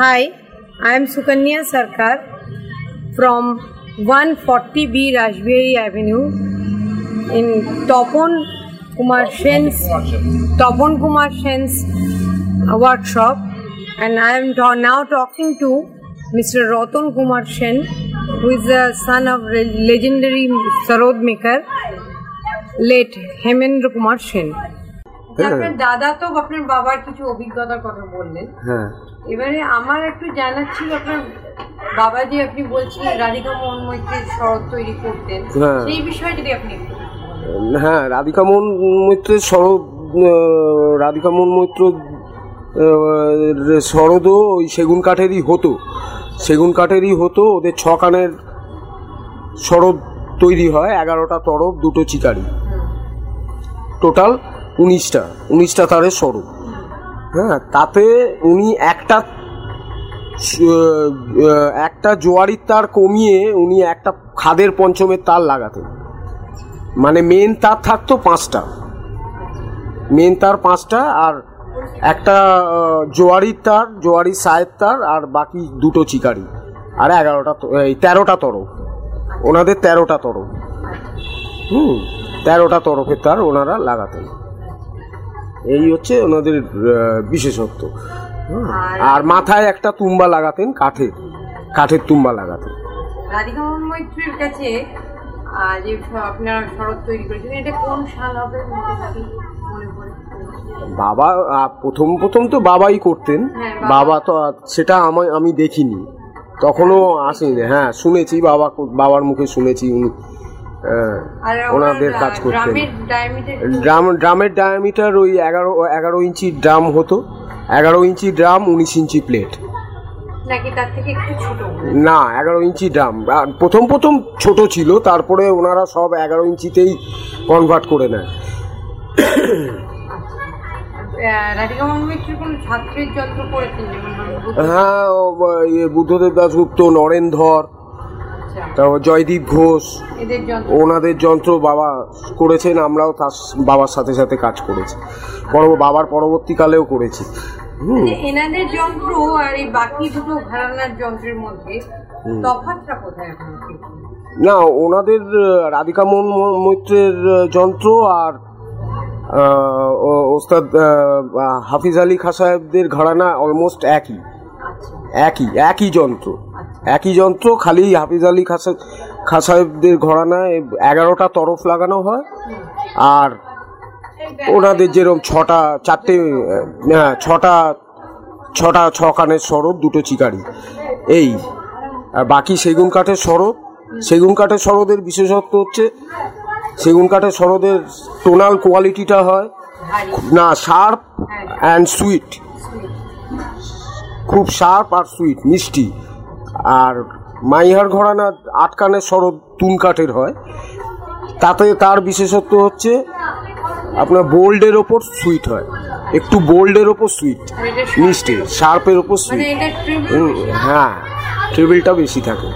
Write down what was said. Hi, I am Sukanya Sarkar from 140B Rasbehari Avenue in Tapan Kumar Sen's workshop, and I am now talking to Mr. Ratan Kumar Sen, who is the son of legendary Sarod maker, late Hemendra Kumar Sen. আপনার দাদা তো আপনার বাবার কিছু অভিজ্ঞতার কথা বললেন, এবারে আমার একটু জানার ছিল আপনার বাবা যে আপনি বলছেন রাধিকা মোহন মৈত্রের সরোদ তৈরি করতেন, সেই বিষয়ে যদি আপনি একটু। হ্যাঁ, রাধিকা মোহন মৈত্র সরোদও ওই সেগুন কাঠেরই হতো। ওদের 6 কানের সরোদ তৈরি হয়, 11টা তরব, 2টো চিকারি, টোটাল 19টা তারের সরোদ। হ্যাঁ, তাতে উনি একটা জোয়ারির তার কমিয়ে উনি একটা খাদের পঞ্চমের তার লাগাতেন, মানে মেন তার থাকতো 5টা, মেন তার 5টা আর একটা জোয়ারির সায়ের তার আর বাকি 2টো চিকারি আর 13টা তরব, ওনাদের 13টা তরব, 13টা তরফের তার ওনারা লাগাতেন। এই হচ্ছে ওনাদের বিশেষত্ব। আর মাথায় একটা তুম্বা লাগাতেন, কাঠের তুম্বা লাগাতেন। রাধিকা মোহন মৈত্রের কাছে যে আপনারা সরোদ তৈরি করেছিলেন, এটা কোন সাল হবে মনে পড়ে? বাবা প্রথম তো বাবাই করতেন, বাবা তো সেটা আমি দেখিনি, তখনও আসেনি। হ্যাঁ, শুনেছি, বাবার মুখে শুনেছি উনি ওনাদের কাজ করতেন। ড্রামের ডায়ামিটার ওই 11 ইঞ্চি ড্রাম হতো, 11 ইঞ্চি ড্রাম, 19 ইঞ্চি প্লেট, না 11 ইঞ্চি ড্রাম। প্রথম ছোট ছিল, তারপরে ওনারা সব 11 ইঞ্চিতেই কনভার্ট করে নেয়। হ্যাঁ, বুদ্ধদেব দাশগুপ্ত, নরেন ধর, তারপর জয়দীপ ঘোষ, ওনাদের যন্ত্র বাবা করেছেন, আমরাও তার বাবার সাথে সাথে কাজ করেছি, বাবার পরবর্তীকালেও করেছি। এনাদের যন্ত্র আর এই বাকি দুটো ঘরানার যন্ত্রের মধ্যে তফাৎটা কোথায়? না, ওনাদের রাধিকা মোহন মৈত্রের যন্ত্র আর ওস্তাদ হাফিজ আলী খান সাহেবদের ঘরানা অলমোস্ট একই যন্ত্র, খালি হাফিজ আলী খান সাহেবদের ঘরানায় 11টা তরফ লাগানো হয়, আর ওনাদের যেরকম 6 কানের সরোদ, 2টো চিকারি, এই। আর বাকি সেগুন কাঠের সরোদের বিশেষত্ব হচ্ছে সেগুন কাঠের সরোদের টোনাল কোয়ালিটিটা হয় না, শার্প অ্যান্ড সুইট, খুব শার্প আর সুইট, মিষ্টি। আর মাইহার ঘরানা 8 কানের সরোদ তুন কাঠের হয়, তাতে তার বিশেষত্ব হচ্ছে আপনার বোল্ডের ওপর সুইট হয়, একটু বোল্ডের ওপর সুইট, মিষ্টি, শার্পের ওপর সুইট। হ্যাঁ, ট্রিবলটা বেশি থাকে।